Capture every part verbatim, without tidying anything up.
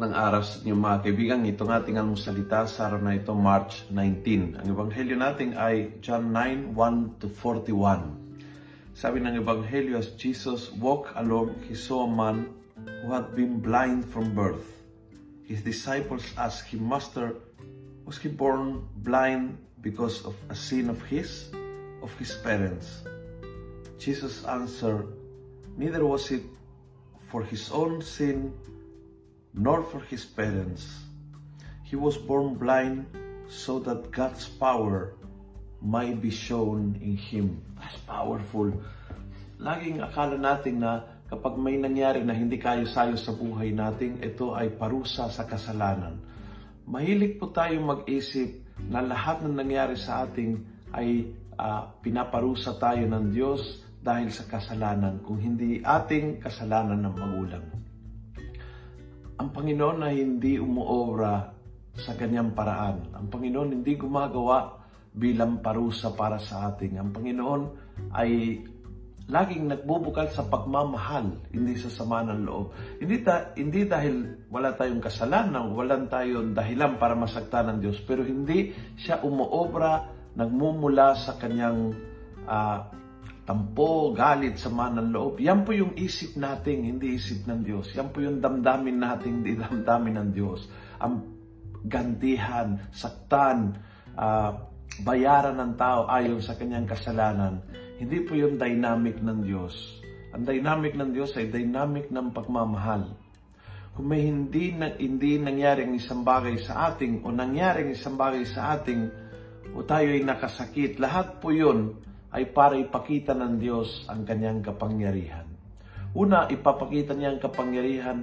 Magandang araw sa inyong mga kaibigan. Itong ating almusalita sa araw na ito, March nineteen. Ang ebanghelyo natin ay John nine, one to forty-one. Sabi ng ebanghelyo, as Jesus walked along, he saw a man who had been blind from birth. His disciples asked him, Master, was he born blind because of a sin of his, of his parents? Jesus answered, neither was it for his own sin, nor for his parents. He was born blind so that God's power might be shown in him. That's powerful. Laging akala natin na kapag may nangyari na hindi kayo-sayo sa buhay natin, ito ay parusa sa kasalanan. Mahilig po tayong mag-isip na lahat ng nangyari sa atin ay uh, pinaparusa tayo ng Diyos dahil sa kasalanan, kung hindi ating kasalanan ng magulang. Ang Panginoon ay hindi umuobra sa ganyang paraan. Ang Panginoon hindi gumagawa bilang parusa para sa atin. Ang Panginoon ay laging nagbubukal sa pagmamahal, hindi sa sama ng loob. Hindi, ta, hindi dahil wala tayong kasalanan, walang tayong dahilan para masaktan ng Diyos, pero hindi siya umuobra, nagmumula sa kanyang uh, tampo, galit, sama ng loob. Yan po yung isip natin, hindi isip ng Diyos. Yan po yung damdamin natin, hindi damdamin ng Diyos. Ang gantihan, saktan, uh, bayaran ng tao ayon sa kanyang kasalanan. Hindi po yung dynamic ng Diyos. Ang dynamic ng Diyos ay dynamic ng pagmamahal. Kung may hindi, na, hindi nangyaring isang bagay sa ating o nangyaring isang bagay sa ating o tayo ay nakasakit, lahat po yun ay para ipakita ng Diyos ang kanyang kapangyarihan. Una, ipapakita niya ang kapangyarihan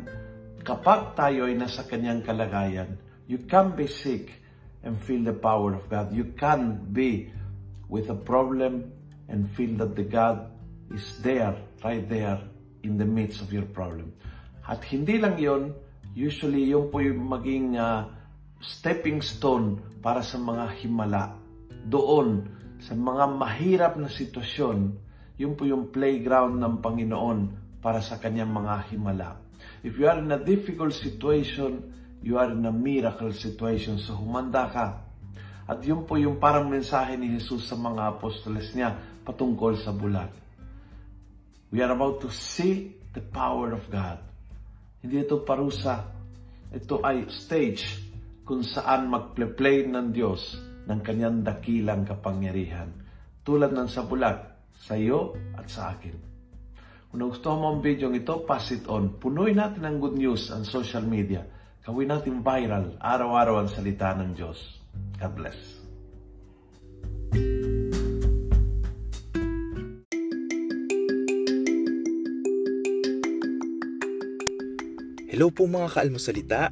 kapag tayo ay nasa kanyang kalagayan. You can be sick and feel the power of God. You can be with a problem and feel that the God is there, right there, in the midst of your problem. At hindi lang yon, usually yung po yung maging uh, stepping stone para sa mga himala. Doon, sa mga mahirap na sitwasyon, yun po yung playground ng Panginoon para sa kanyang mga himala. If you are in a difficult situation, you are in a miracle situation. So humanda ka. At yun po yung parang mensahe ni Jesus sa mga apostoles niya patungkol sa bulag. We are about to see the power of God. Hindi ito parusa. Ito ay stage kung saan magple-play ng Diyos ng kanyang dakilang kapangyarihan. Tulad ng sa bulag, sa iyo at sa akin. Kung nagustuhan mo ang video ito, pass it on. Punoy natin ang good news ang social media. Gawin natin viral, araw-araw ang salita ng Diyos. God bless. Hello po mga ka-almusalita.